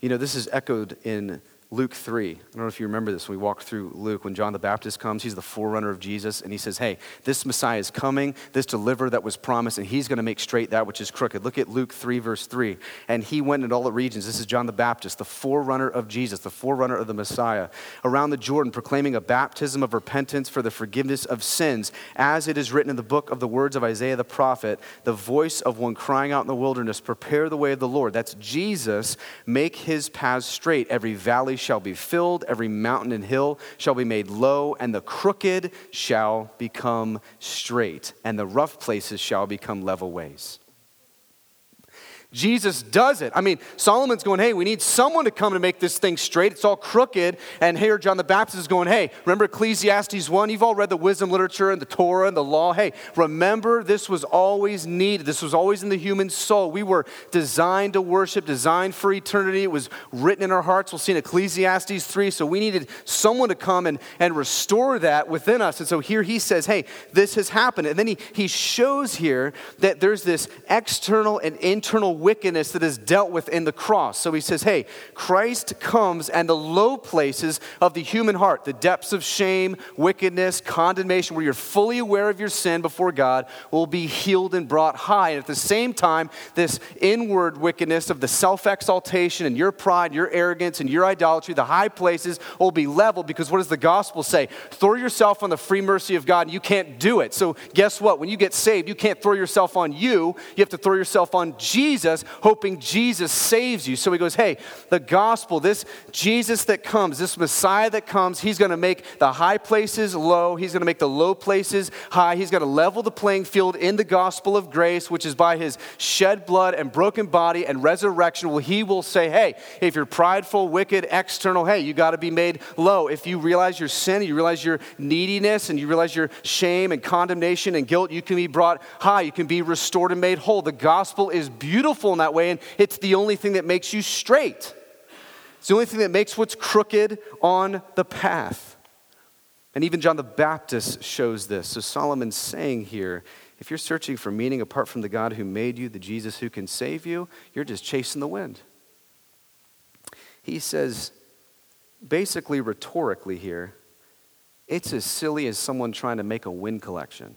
You know, this is echoed in Luke three, I don't know if you remember this, we walked through Luke when John the Baptist comes, he's the forerunner of Jesus, and he says, hey, this Messiah is coming, this deliverer that was promised, and he's going to make straight that which is crooked. Look at Luke three, verse three, and he went into all the regions. This is John the Baptist, the forerunner of Jesus, the forerunner of the Messiah, around the Jordan, proclaiming a baptism of repentance for the forgiveness of sins. As it is written in the book of the words of Isaiah the prophet, the voice of one crying out in the wilderness, prepare the way of the Lord. That's Jesus, make his paths straight, every valley shall be filled, every mountain and hill shall be made low, and the crooked shall become straight, and the rough places shall become level ways. Jesus does it. I mean, Solomon's going, hey, we need someone to come to make this thing straight. It's all crooked. And here John the Baptist is going, hey, remember Ecclesiastes one? You've all read the wisdom literature and the Torah and the law. Hey, remember this was always needed. This was always in the human soul. We were designed to worship, designed for eternity. It was written in our hearts. We'll see in Ecclesiastes three. So we needed someone to come and, and restore that within us. And so here he says, hey, this has happened. And then he, he shows here that there's this external and internal wickedness that is dealt with in the cross. So he says, hey, Christ comes and the low places of the human heart, the depths of shame, wickedness, condemnation, where you're fully aware of your sin before God, will be healed and brought high. And at the same time, this inward wickedness of the self-exaltation and your pride, your arrogance, and your idolatry, the high places will be leveled, because what does the gospel say? Throw yourself on the free mercy of God, and you can't do it. So guess what? When you get saved, you can't throw yourself on you. You have to throw yourself on Jesus, hoping Jesus saves you. So he goes, hey, the gospel, this Jesus that comes, this Messiah that comes, he's going to make the high places low. He's going to make the low places high. He's going to level the playing field in the gospel of grace, which is by his shed blood and broken body and resurrection. Well, he will say, hey, if you're prideful, wicked, external, hey, you got to be made low. If you realize your sin, you realize your neediness, and you realize your shame and condemnation and guilt, you can be brought high. You can be restored and made whole. The gospel is beautiful in that way, and it's the only thing that makes you straight. It's the only thing that makes what's crooked on the path. And even John the Baptist shows this. So Solomon's saying here, if you're searching for meaning apart from the God who made you, the Jesus who can save you, you're just chasing the wind. He says, basically rhetorically here, it's as silly as someone trying to make a wind collection.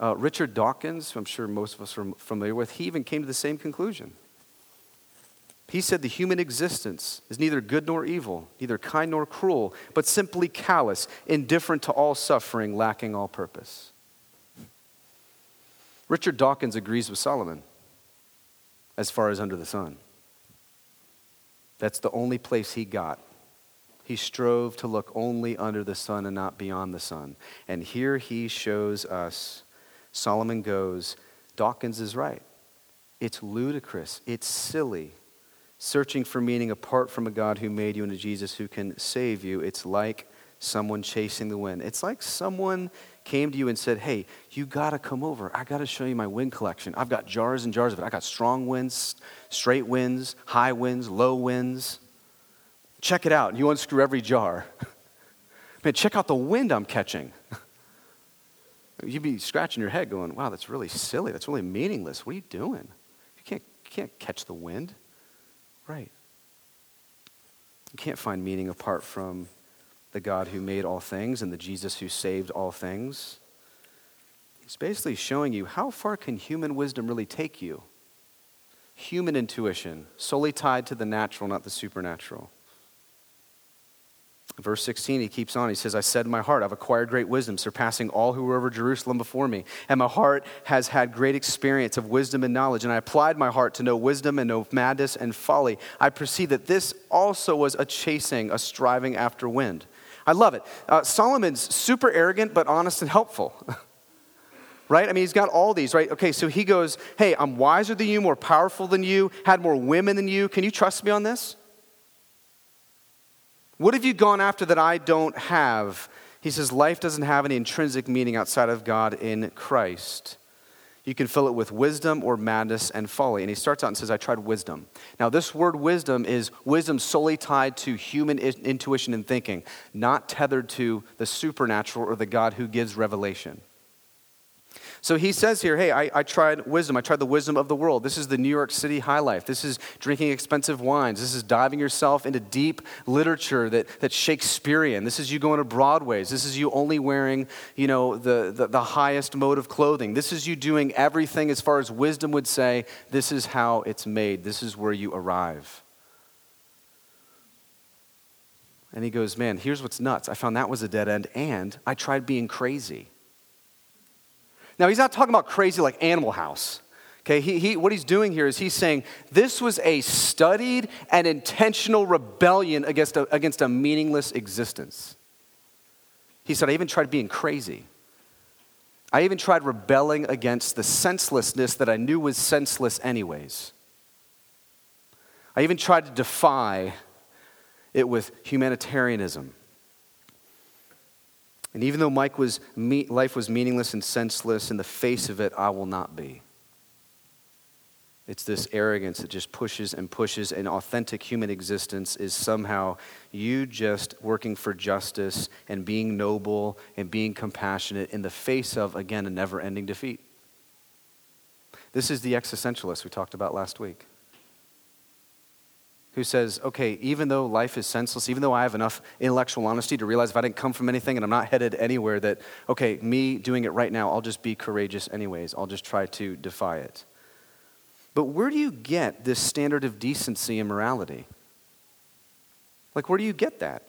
Uh, Richard Dawkins, who I'm sure most of us are familiar with, he even came to the same conclusion. He said the human existence is neither good nor evil, neither kind nor cruel, but simply callous, indifferent to all suffering, lacking all purpose. Richard Dawkins agrees with Solomon as far as under the sun. That's the only place he got. He strove to look only under the sun and not beyond the sun. And here he shows us, Solomon goes, Dawkins is right. It's ludicrous. It's silly. Searching for meaning apart from a God who made you and a Jesus who can save you, it's like someone chasing the wind. It's like someone came to you and said, hey, you got to come over. I got to show you my wind collection. I've got jars and jars of it. I got strong winds, straight winds, high winds, low winds. Check it out. And you unscrew every jar. Man, check out the wind I'm catching. You'd be scratching your head going, wow, that's really silly. That's really meaningless. What are you doing? You can't, you can't catch the wind. Right. You can't find meaning apart from the God who made all things and the Jesus who saved all things. He's basically showing you, how far can human wisdom really take you? Human intuition, solely tied to the natural, not the supernatural. Verse sixteen, he keeps on. He says, I said in my heart, I've acquired great wisdom, surpassing all who were over Jerusalem before me. And my heart has had great experience of wisdom and knowledge. And I applied my heart to know wisdom and know madness and folly. I perceived that this also was a chasing, a striving after wind. I love it. Uh, Solomon's super arrogant, but honest and helpful. Right? I mean, he's got all these, right? Okay, so he goes, hey, I'm wiser than you, more powerful than you, had more women than you. Can you trust me on this? What have you gone after that I don't have? He says, life doesn't have any intrinsic meaning outside of God in Christ. You can fill it with wisdom or madness and folly. And he starts out and says, I tried wisdom. Now, this word wisdom is wisdom solely tied to human intuition and thinking, not tethered to the supernatural or the God who gives revelation. So he says here, hey, I, I tried wisdom. I tried the wisdom of the world. This is the New York City high life. This is drinking expensive wines. This is diving yourself into deep literature that, that's Shakespearean. This is you going to Broadways. This is you only wearing, you know, the, the, the highest mode of clothing. This is you doing everything as far as wisdom would say. This is how it's made. This is where you arrive. And he goes, man, here's what's nuts. I found that was a dead end, and I tried being crazy. Now, he's not talking about crazy like Animal House, okay? He, he, what he's doing here is he's saying this was a studied and intentional rebellion against a, against a meaningless existence. He said, I even tried being crazy. I even tried rebelling against the senselessness that I knew was senseless anyways. I even tried to defy it with humanitarianism. And even though Mike was me, life was meaningless and senseless, in the face of it, I will not be. It's this arrogance that just pushes and pushes, and authentic human existence is somehow you just working for justice and being noble and being compassionate in the face of, again, a never-ending defeat. This is the existentialist we talked about last week, who says, okay, even though life is senseless, even though I have enough intellectual honesty to realize if I didn't come from anything and I'm not headed anywhere, that, okay, me doing it right now, I'll just be courageous anyways. I'll just try to defy it. But where do you get this standard of decency and morality? Like, where do you get that?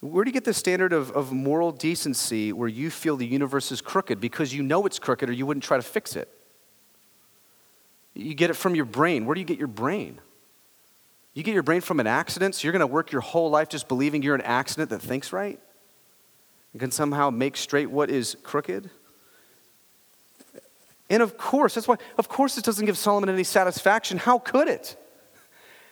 Where do you get this standard of, of moral decency where you feel the universe is crooked because you know it's crooked or you wouldn't try to fix it? You get it from your brain. Where do you get your brain? You get your brain from an accident, so you're going to work your whole life just believing you're an accident that thinks right? And can somehow make straight what is crooked? And of course, that's why, of course this doesn't give Solomon any satisfaction. How could it?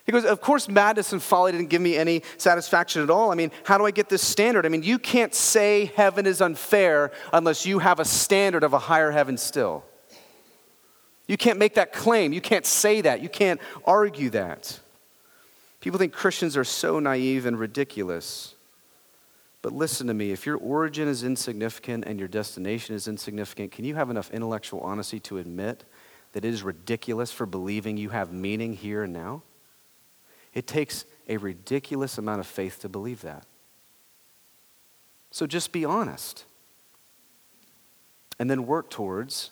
He goes, of course madness and folly didn't give me any satisfaction at all. I mean, how do I get this standard? I mean, you can't say heaven is unfair unless you have a standard of a higher heaven still. You can't make that claim. You can't say that. You can't argue that. People think Christians are so naive and ridiculous. But listen to me, if your origin is insignificant and your destination is insignificant, can you have enough intellectual honesty to admit that it is ridiculous for believing you have meaning here and now? It takes a ridiculous amount of faith to believe that. So just be honest. And then work towards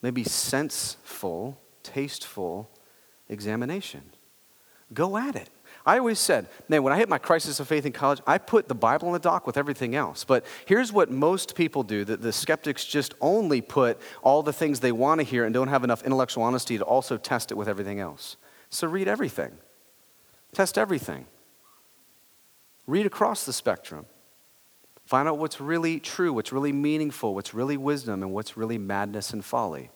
maybe senseful, tasteful examination. Go at it. I always said, man, when I hit my crisis of faith in college, I put the Bible on the dock with everything else. But here's what most people do, that the skeptics just only put all the things they want to hear and don't have enough intellectual honesty to also test it with everything else. So read everything. Test everything. Read across the spectrum. Find out what's really true, what's really meaningful, what's really wisdom, and what's really madness and folly.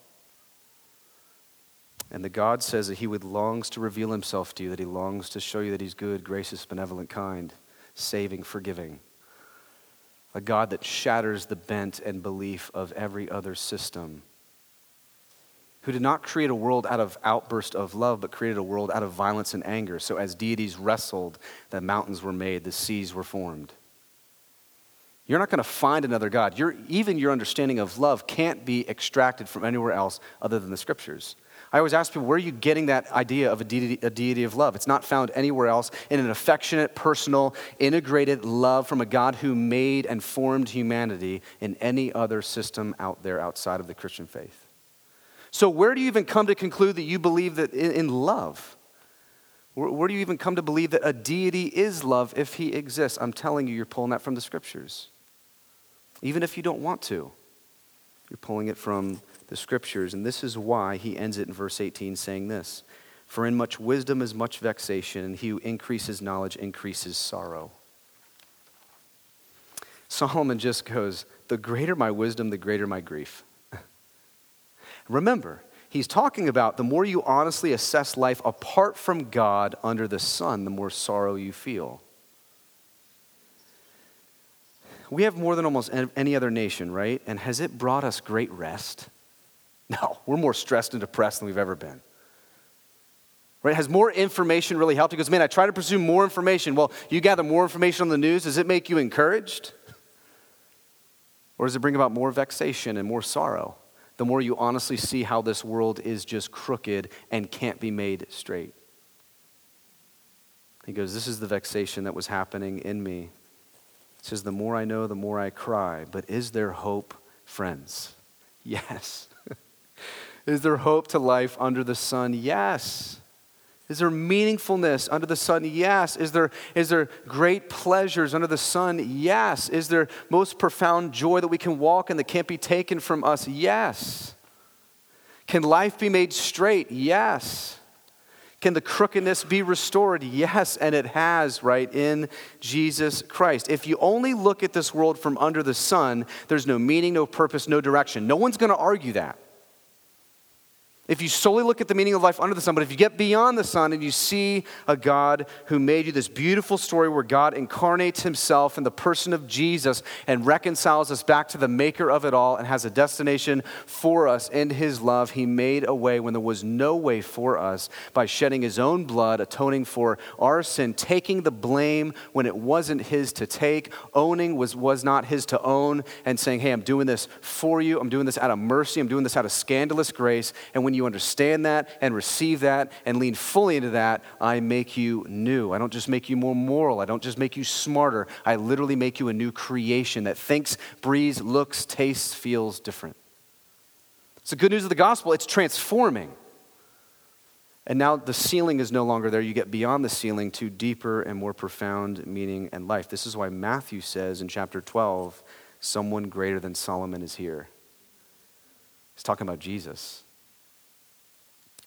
And the God says that he would longs to reveal himself to you, that he longs to show you that he's good, gracious, benevolent, kind, saving, forgiving. A God that shatters the bent and belief of every other system. Who did not create a world out of outburst of love, but created a world out of violence and anger. So as deities wrestled, the mountains were made, the seas were formed. You're not going to find another God. You're, even your understanding of love can't be extracted from anywhere else other than the scriptures. I always ask people, where are you getting that idea of a deity, a deity of love? It's not found anywhere else in an affectionate, personal, integrated love from a God who made and formed humanity in any other system out there outside of the Christian faith. So where do you even come to conclude that you believe that in, in love? Where, where do you even come to believe that a deity is love if he exists? I'm telling you, you're pulling that from the scriptures. Even if you don't want to, you're pulling it from the scriptures, and this is why he ends it in verse eighteen saying this, for in much wisdom is much vexation, and he who increases knowledge increases sorrow. Solomon just goes, the greater my wisdom, the greater my grief. Remember, he's talking about the more you honestly assess life apart from God under the sun, the more sorrow you feel. We have more than almost any other nation, right? And has it brought us great rest? No, we're more stressed and depressed than we've ever been. Right? Has more information really helped? He goes, man, I try to pursue more information. Well, you gather more information on the news. Does it make you encouraged? Or does it bring about more vexation and more sorrow? The more you honestly see how this world is just crooked and can't be made straight. He goes, this is the vexation that was happening in me. It says, the more I know, the more I cry. But is there hope, friends? Yes. Is there hope to life under the sun? Yes. Is there meaningfulness under the sun? Yes. Is there, is there great pleasures under the sun? Yes. Is there most profound joy that we can walk in that can't be taken from us? Yes. Can life be made straight? Yes. Can the crookedness be restored? Yes, and it has, right, in Jesus Christ. If you only look at this world from under the sun, there's no meaning, no purpose, no direction. No one's going to argue that. If you solely look at the meaning of life under the sun, but if you get beyond the sun and you see a God who made you, this beautiful story where God incarnates himself in the person of Jesus and reconciles us back to the maker of it all and has a destination for us in his love. He made a way when there was no way for us by shedding his own blood, atoning for our sin, taking the blame when it wasn't his to take, owning was, was not his to own, and saying, hey, I'm doing this for you. I'm doing this out of mercy. I'm doing this out of scandalous grace. And when you understand that and receive that and lean fully into that, I make you new. I don't just make you more moral. I don't just make you smarter. I literally make you a new creation that thinks, breathes, looks, tastes, feels different. It's the good news of the gospel. It's transforming. And now the ceiling is no longer there. You get beyond the ceiling to deeper and more profound meaning and life. This is why Matthew says in chapter twelve, someone greater than Solomon is here. He's talking about Jesus.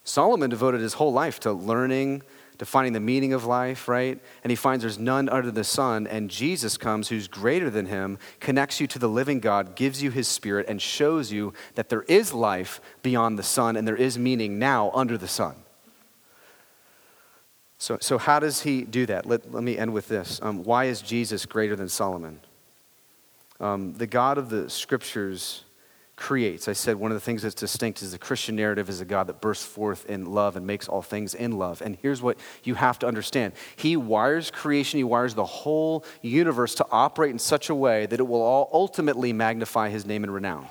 Solomon devoted his whole life to learning, to finding the meaning of life, right? And he finds there's none under the sun, and Jesus comes, who's greater than him, connects you to the living God, gives you his spirit, and shows you that there is life beyond the sun, and there is meaning now under the sun. So, so how does he do that? Let, let me end with this. Um, why is Jesus greater than Solomon? Um, the God of the scriptures creates. I said one of the things that's distinct is the Christian narrative is a God that bursts forth in love and makes all things in love. And here's what you have to understand. He wires creation, he wires the whole universe to operate in such a way that it will all ultimately magnify his name and renown.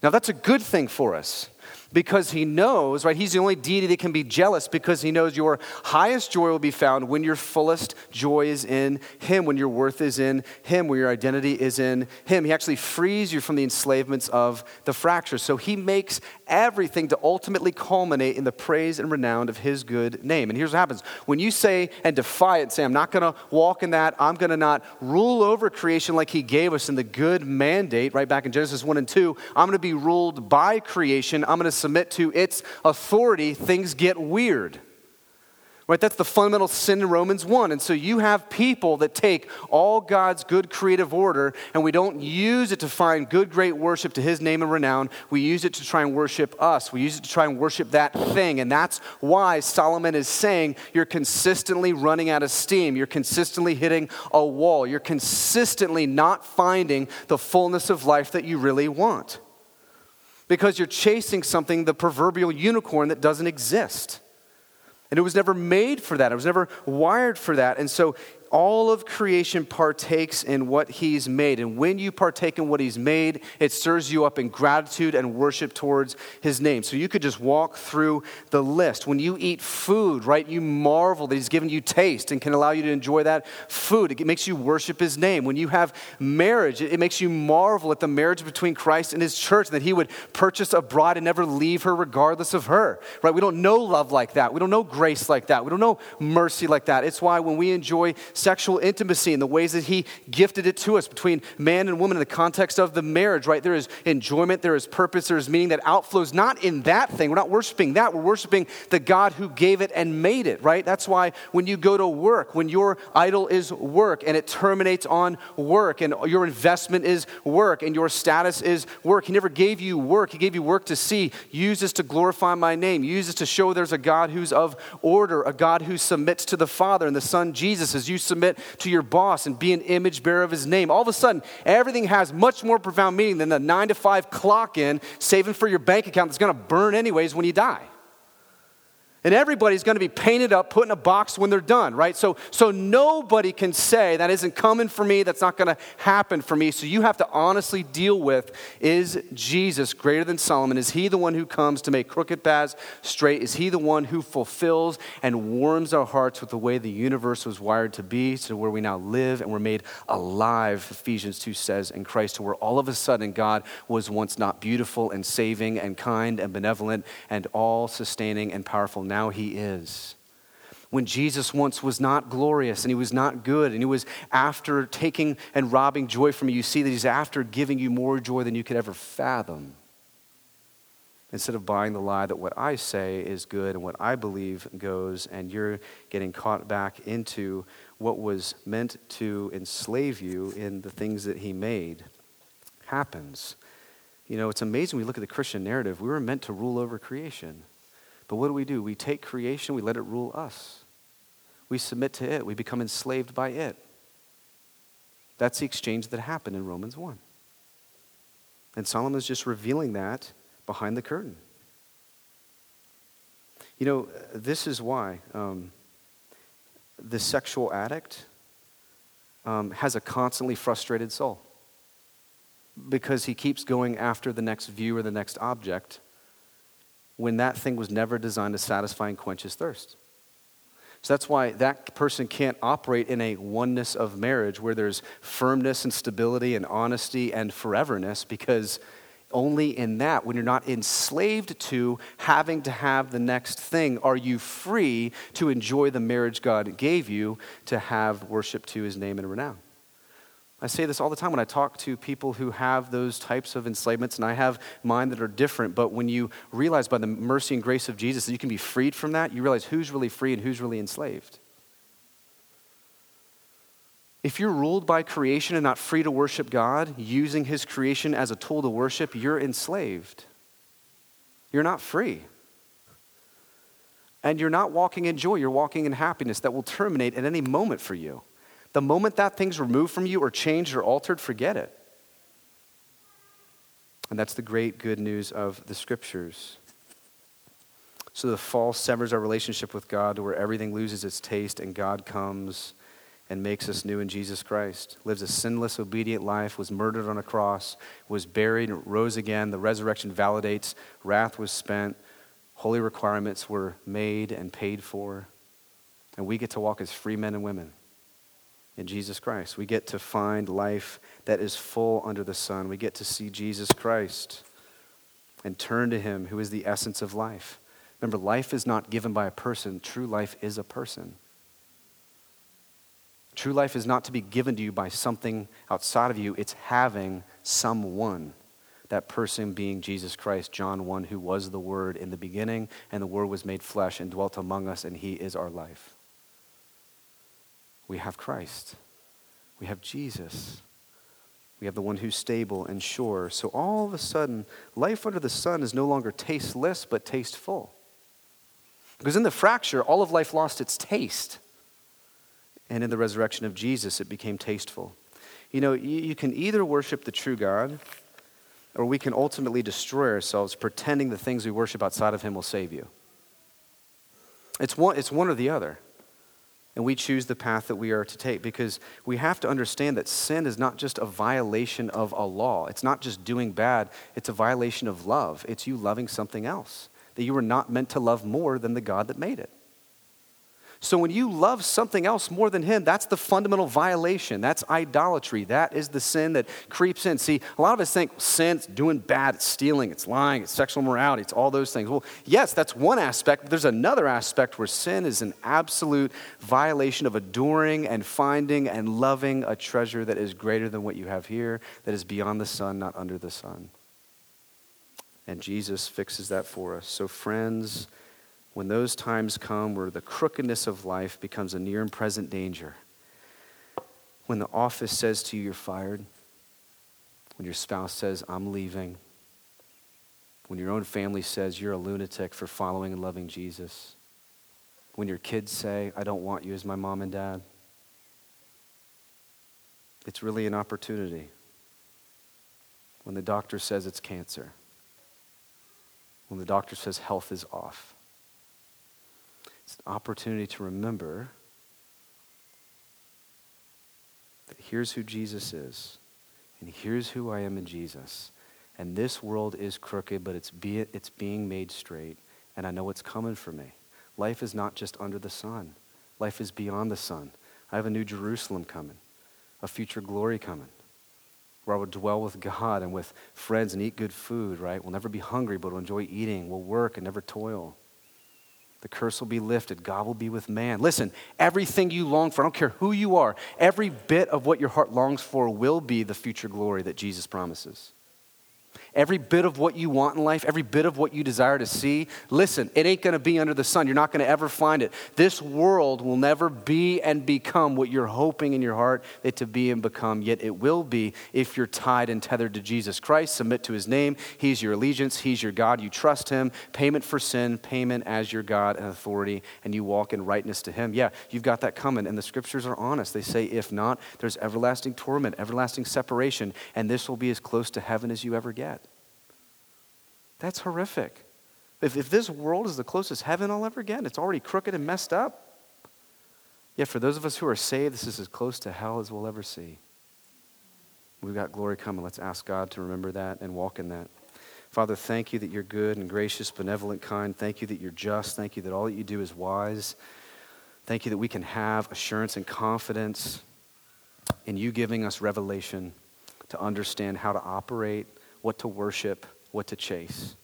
Now that's a good thing for us because he knows, right? He's the only deity that can be jealous because he knows your highest joy will be found when your fullest joy is in him, when your worth is in him, when your identity is in him. He actually frees you from the enslavements of the fracture. So he makes everything to ultimately culminate in the praise and renown of his good name. And here's what happens. When you say and defy it, say, I'm not going to walk in that. I'm going to not rule over creation like he gave us in the good mandate, right back in Genesis one and two. I'm going to be ruled by creation. I'm going to submit to its authority. Things get weird. Right, that's the fundamental sin in Romans one. And so you have people that take all God's good creative order and we don't use it to find good, great worship to his name and renown. We use it to try and worship us. We use it to try and worship that thing. And that's why Solomon is saying you're consistently running out of steam. You're consistently hitting a wall. You're consistently not finding the fullness of life that you really want because you're chasing something, the proverbial unicorn that doesn't exist. And it was never made for that. It was never wired for that. And so all of creation partakes in what he's made. And when you partake in what he's made, it stirs you up in gratitude and worship towards his name. So you could just walk through the list. When you eat food, right, you marvel that he's given you taste and can allow you to enjoy that food. It makes you worship his name. When you have marriage, it makes you marvel at the marriage between Christ and his church, that he would purchase a bride and never leave her regardless of her, right? We don't know love like that. We don't know grace like that. We don't know mercy like that. It's why when we enjoy sexual intimacy and the ways that he gifted it to us between man and woman in the context of the marriage, right? There is enjoyment, there is purpose, there is meaning that outflows not in that thing. We're not worshiping that. We're worshiping the God who gave it and made it, right? That's why when you go to work, when your idol is work and it terminates on work and your investment is work and your status is work. He never gave you work. He gave you work to see. Use this to glorify my name. Use this to show there's a God who's of order, a God who submits to the Father and the Son, Jesus, as you submit to your boss and be an image bearer of his name. All of a sudden, everything has much more profound meaning than the nine to five clock in, saving for your bank account that's going to burn anyways when you die. And everybody's going to be painted up, put in a box when they're done, right? So, so nobody can say that isn't coming for me, that's not going to happen for me. So you have to honestly deal with, is Jesus greater than Solomon? Is he the one who comes to make crooked paths straight? Is he the one who fulfills and warms our hearts with the way the universe was wired to be, to where we now live and we're made alive, Ephesians two says, in Christ, to where all of a sudden God was once not beautiful and saving and kind and benevolent and all-sustaining and powerful. Now Now he is. When Jesus once was not glorious and he was not good and he was after taking and robbing joy from you, you see that he's after giving you more joy than you could ever fathom. instead of buying the lie that what I say is good and what I believe goes, and you're getting caught back into what was meant to enslave you in the things that he made, happens. You know, it's amazing we look at the Christian narrative. We were meant to rule over creation. But what do we do? We take creation, we let it rule us. We submit to it. We become enslaved by it. That's the exchange that happened in Romans one. And Solomon's just revealing that behind the curtain. You know, this is why um, the sexual addict um, has a constantly frustrated soul, because he keeps going after the next view or the next object when that thing was never designed to satisfy and quench his thirst. So that's why that person can't operate in a oneness of marriage where there's firmness and stability and honesty and foreverness, because only in that, when you're not enslaved to having to have the next thing, are you free to enjoy the marriage God gave you to have worship to his name and renown. I say this all the time when I talk to people who have those types of enslavements, and I have mine that are different, but when you realize by the mercy and grace of Jesus that you can be freed from that, you realize who's really free and who's really enslaved. If you're ruled by creation and not free to worship God, using his creation as a tool to worship, you're enslaved. You're not free. And you're not walking in joy, you're walking in happiness that will terminate at any moment for you. The moment that thing's removed from you or changed or altered, forget it. And that's the great good news of the scriptures. So the fall severs our relationship with God to where everything loses its taste and God comes and makes us new in Jesus Christ, lives a sinless, obedient life, was murdered on a cross, was buried, rose again. The resurrection validates, wrath was spent, holy requirements were made and paid for, and we get to walk as free men and women in Jesus Christ. We get to find life that is full under the sun. We get to see Jesus Christ and turn to him, who is the essence of life. Remember, life is not given by a person. True life is a person. True life is not to be given to you by something outside of you. It's having someone, that person being Jesus Christ, John one, who was the Word in the beginning, and the Word was made flesh and dwelt among us, and he is our life. We have Christ. We have Jesus. We have the one who's stable and sure. So all of a sudden, life under the sun is no longer tasteless, but tasteful. Because in the fracture, all of life lost its taste. And in the resurrection of Jesus, it became tasteful. You know, you, you can either worship the true God, or we can ultimately destroy ourselves pretending the things we worship outside of him will save you. It's one, it's one or the other. And we choose the path that we are to take, because we have to understand that sin is not just a violation of a law. It's not just doing bad. It's a violation of love. It's you loving something else that you were not meant to love more than the God that made it. So when you love something else more than him, that's the fundamental violation. That's idolatry. That is the sin that creeps in. See, a lot of us think sin, it's doing bad, it's stealing, it's lying, it's sexual immorality, it's all those things. Well, yes, that's one aspect, but there's another aspect where sin is an absolute violation of adoring and finding and loving a treasure that is greater than what you have here, that is beyond the sun, not under the sun. And Jesus fixes that for us. So friends, when those times come where the crookedness of life becomes a near and present danger, when the office says to you, you're fired, when your spouse says, I'm leaving, when your own family says, you're a lunatic for following and loving Jesus, when your kids say, I don't want you as my mom and dad, it's really an opportunity. When the doctor says it's cancer, when the doctor says health is off, it's an opportunity to remember that here's who Jesus is, and here's who I am in Jesus. And this world is crooked, but it's be it's being made straight, and I know what's coming for me. Life is not just under the sun. Life is beyond the sun. I have a new Jerusalem coming, a future glory coming, where I will dwell with God and with friends and eat good food, right? We'll never be hungry, but we'll enjoy eating. We'll work and never toil. The curse will be lifted. God will be with man. Listen, everything you long for, I don't care who you are, every bit of what your heart longs for will be the future glory that Jesus promises. every bit of what you want in life, every bit of what you desire to see, listen, it ain't going to be under the sun. You're not going to ever find it. This world will never be and become what you're hoping in your heart it to be and become, yet it will be if you're tied and tethered to Jesus Christ. Submit to his name. He's your allegiance. He's your God. You trust him. Payment for sin, payment as your God and authority, and you walk in rightness to him. Yeah, you've got that coming, and the scriptures are honest. They say, if not, there's everlasting torment, everlasting separation, and this will be as close to heaven as you ever get. That's horrific. If, if this world is the closest heaven I'll ever get, it's already crooked and messed up. Yet for those of us who are saved, this is as close to hell as we'll ever see. We've got glory coming. Let's ask God to remember that and walk in that. Father, thank you that you're good and gracious, benevolent, kind. Thank you that you're just. Thank you that all that you do is wise. Thank you that we can have assurance and confidence in you giving us revelation to understand how to operate, what to worship, what to chase.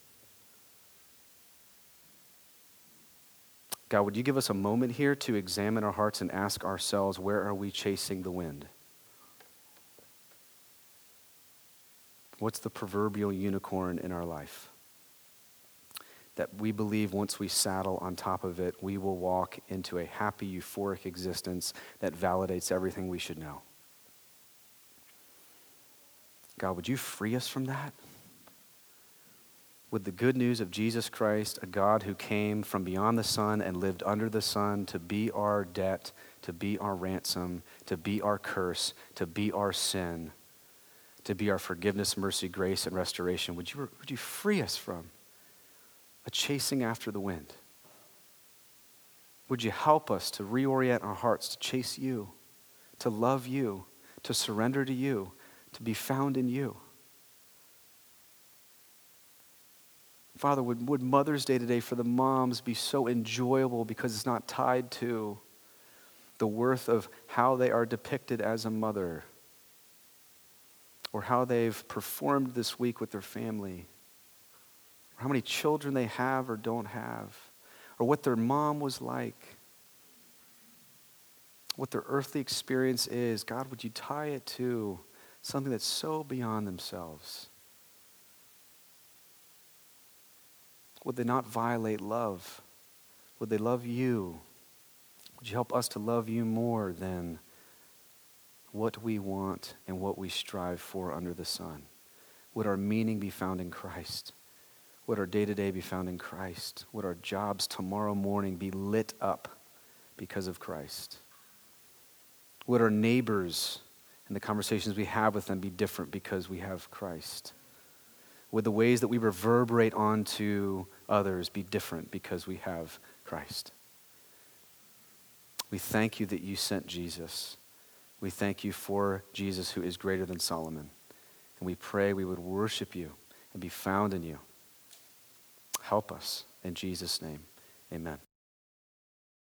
God, would you give us a moment here to examine our hearts and ask ourselves, where are we chasing the wind? What's the proverbial unicorn in our life that we believe once we saddle on top of it, we will walk into a happy, euphoric existence that validates everything we should know? God, would you free us from that? With the good news of Jesus Christ, a God who came from beyond the sun and lived under the sun to be our debt, to be our ransom, to be our curse, to be our sin, to be our forgiveness, mercy, grace, and restoration. Would you, would you free us from a chasing after the wind? Would you help us to reorient our hearts, to chase you, to love you, to surrender to you, to be found in you? Father, would, would Mother's Day today for the moms be so enjoyable because it's not tied to the worth of how they are depicted as a mother or how they've performed this week with their family or how many children they have or don't have or what their mom was like, what their earthly experience is. God, would you tie it to something that's so beyond themselves? Would they not violate love? Would they love you? Would you help us to love you more than what we want and what we strive for under the sun? Would our meaning be found in Christ? Would our day-to-day be found in Christ? Would our jobs tomorrow morning be lit up because of Christ? Would our neighbors and the conversations we have with them be different because we have Christ? Would the ways that we reverberate onto others be different because we have Christ? We thank you that you sent Jesus. We thank you for Jesus who is greater than Solomon. And we pray we would worship you and be found in you. Help us in Jesus' name, amen.